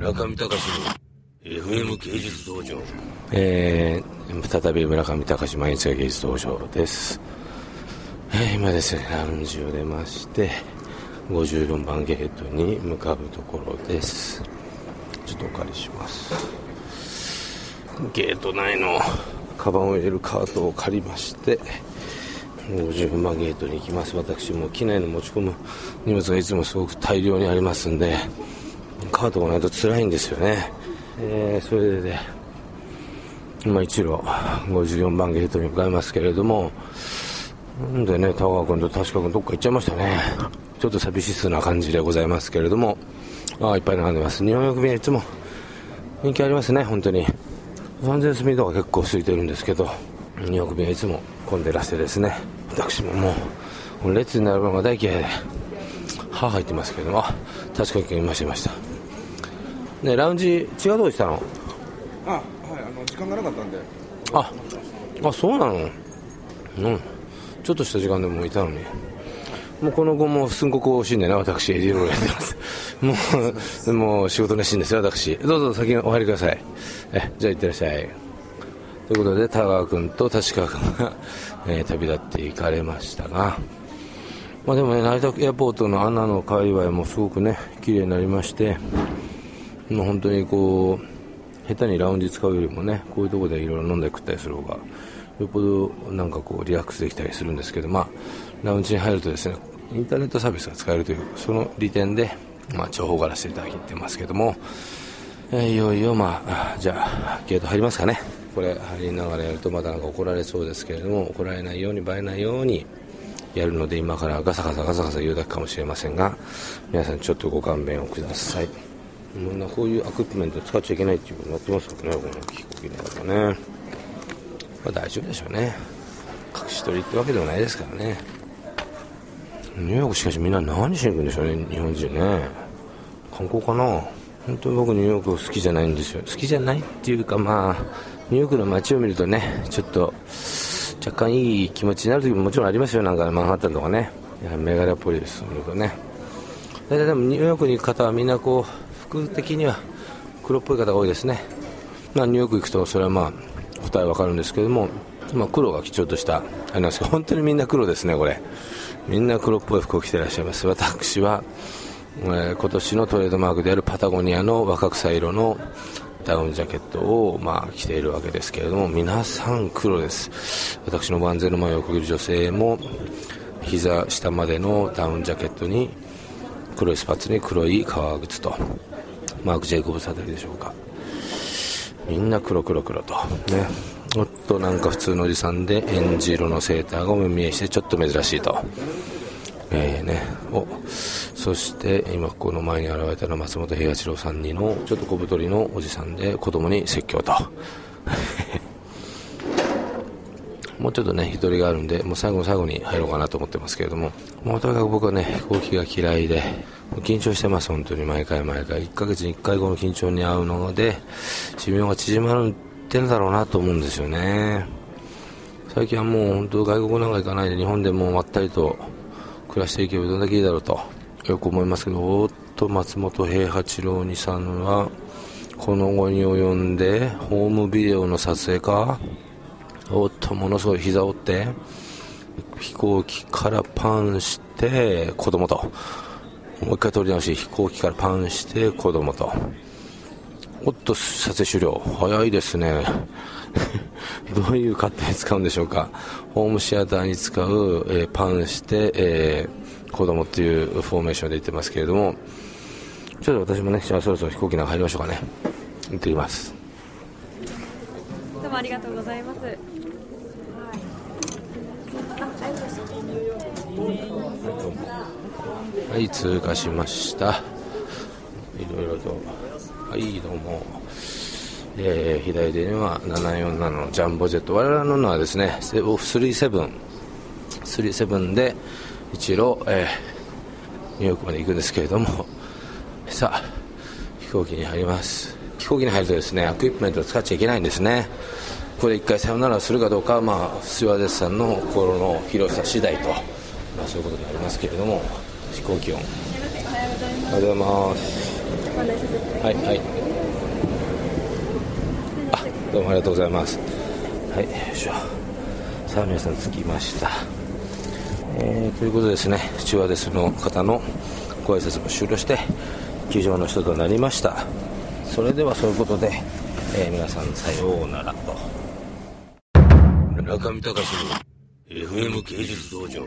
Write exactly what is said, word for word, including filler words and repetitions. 村上隆の エフエム 芸術道場、えー、再び村上隆毎日が芸術道場です、えー、今ですねラウンジを出ましてごじゅうよんばんゲートに向かうところです。ちょっとお借りします。ゲート内のカバンを入れるカートを借りましてごじゅうよんばんゲートに行きます。私も機内の持ち込む荷物がいつもすごく大量にありますんでカートがないと辛いんですよね、えー、それで、ね、今一路ごじゅうよんばんゲートに向かいますけれども、なんでね田川君と田志賀君どっか行っちゃいましたね。ちょっと寂しそうな感じでございますけれども、あいっぱい並んでます。日本国民はいつも人気ありますね。本当にロサンゼルスミートが結構空いてるんですけど日本国民はいつも混んでらしてですね、私ももう列に並ぶのが大嫌いで歯入ってますけれども、あ確かにいましたいましたね。ラウンジ違うとこ行ってたの？あ、はい、あの時間がなかったんで。あ、あそうなの。うん、ちょっとした時間でもいたのに。もうこの後もすんごく惜しいんだよな、私エディロールやってます。もうもう仕事熱心ですよ私。どうぞ先にお入りください。え、じゃあ行ってらっしゃい。ということで田川君と田志川君が、えー、旅立って行かれましたが。まあ、でもね成田エアポートのアナの界隈もすごくね綺麗になりまして、もう本当にこう下手にラウンジ使うよりもねこういうところでいろいろ飲んで食ったりする方がよっぽどなんかこうリラックスできたりするんですけど、まあラウンジに入るとですねインターネットサービスが使えるというその利点でまあ重宝がらせていただいてますけども、えいよいよまあじゃあゲート入りますかね。これ入りながらやるとまだなんか怒られそうですけれども、怒られないようにバレないようにやるので今からガサガサガサガサ言うだけかもしれませんが、皆さんちょっとご勘弁をください。みんなこういうアクイプメント使っちゃいけないっていうことになってますからね、この飛行機の中はね。まあ大丈夫でしょうね。隠し撮りってわけでもないですからね。ニューヨークしかしみんな何しに行くんでしょうね、日本人ね。観光かな。本当に僕ニューヨーク好きじゃないんですよ。好きじゃないっていうかまあニューヨークの街を見るとねちょっと若干いい気持ちになる時ももちろんありますよ。なんかマンハッタンとかねメガラポリスとかね。大体でもニューヨークに行く方はみんなこう服的には黒っぽい方が多いですね。まあ、ニューヨーク行くとそれはまあ答えわかるんですけども、まあ、黒が基調としたあれなんですけど本当にみんな黒ですね。これみんな黒っぽい服を着てらっしゃいます。私は、えー、今年のトレードマークであるパタゴニアの若草色のダウンジャケットをまあ着ているわけですけれども、皆さん黒です。私の万全の前をかける女性も膝下までのダウンジャケットに黒いスパッツに黒い革靴とマーク・ジェイコブスあたりでしょうか。みんな黒黒黒とね。おっとなんか普通のおじさんでエンジ色のセーターがお目見えしてちょっと珍しいと、えーね、おそして今この前に現れたのは松本平八郎さんにのちょっと小太りのおじさんで子供に説教ともうちょっとね日取りがあるんでもう最後の最後に入ろうかなと思ってますけれども、もうとにかく僕はね飛行機が嫌いで緊張してます。本当に毎回毎回いっかげつにいっかいごの緊張に合うので寿命が縮まるってんだろうなと思うんですよね。最近はもう本当外国なんか行かないで日本でもうまったりと暮らしていけばどんだけいいだろうとよく思いますけど、おっと松本平八郎二さんはこの後に及んでホームビデオの撮影か、おっとものすごい膝を折って飛行機からパンして子供と、もう一回撮り直し飛行機からパンして子供と、おっと撮影終了早いですねどういう勝手に使うんでしょうか。ホームシアターに使う、えー、パンして、えー、子供っていうフォーメーションで言ってますけれども、ちょっと私もねじゃあそろそろ飛行機の中入りましょうかね。行ってきます。どうもありがとうございます。はい、通過しました。いろいろと、はい、どうも。えー、左手にはななよんななのジャンボジェット。我々ののはですね、スリーセブン、スリーセブンで一路、えー、ニューヨークまで行くんですけれども、さあ、飛行機に入ります。飛行機に入るとですね、アクイプメントを使っちゃいけないんですね。これ一回さよならするかどうかは、まあ、スチュワーデスさんの心の広さ次第と、まあ、そういうことになりますけれども、飛行機音おはようございます。案内させていただきます。はい、はい、あ、どうもありがとうございます。はい、よいしょ。さあ皆さん着きました。えー、ということでですね、スチュワーデスの方のご挨拶も終了して球場の人となりました。それではそういうことで、えー、皆さんさようならと。村上隆の エフエム 芸術道場。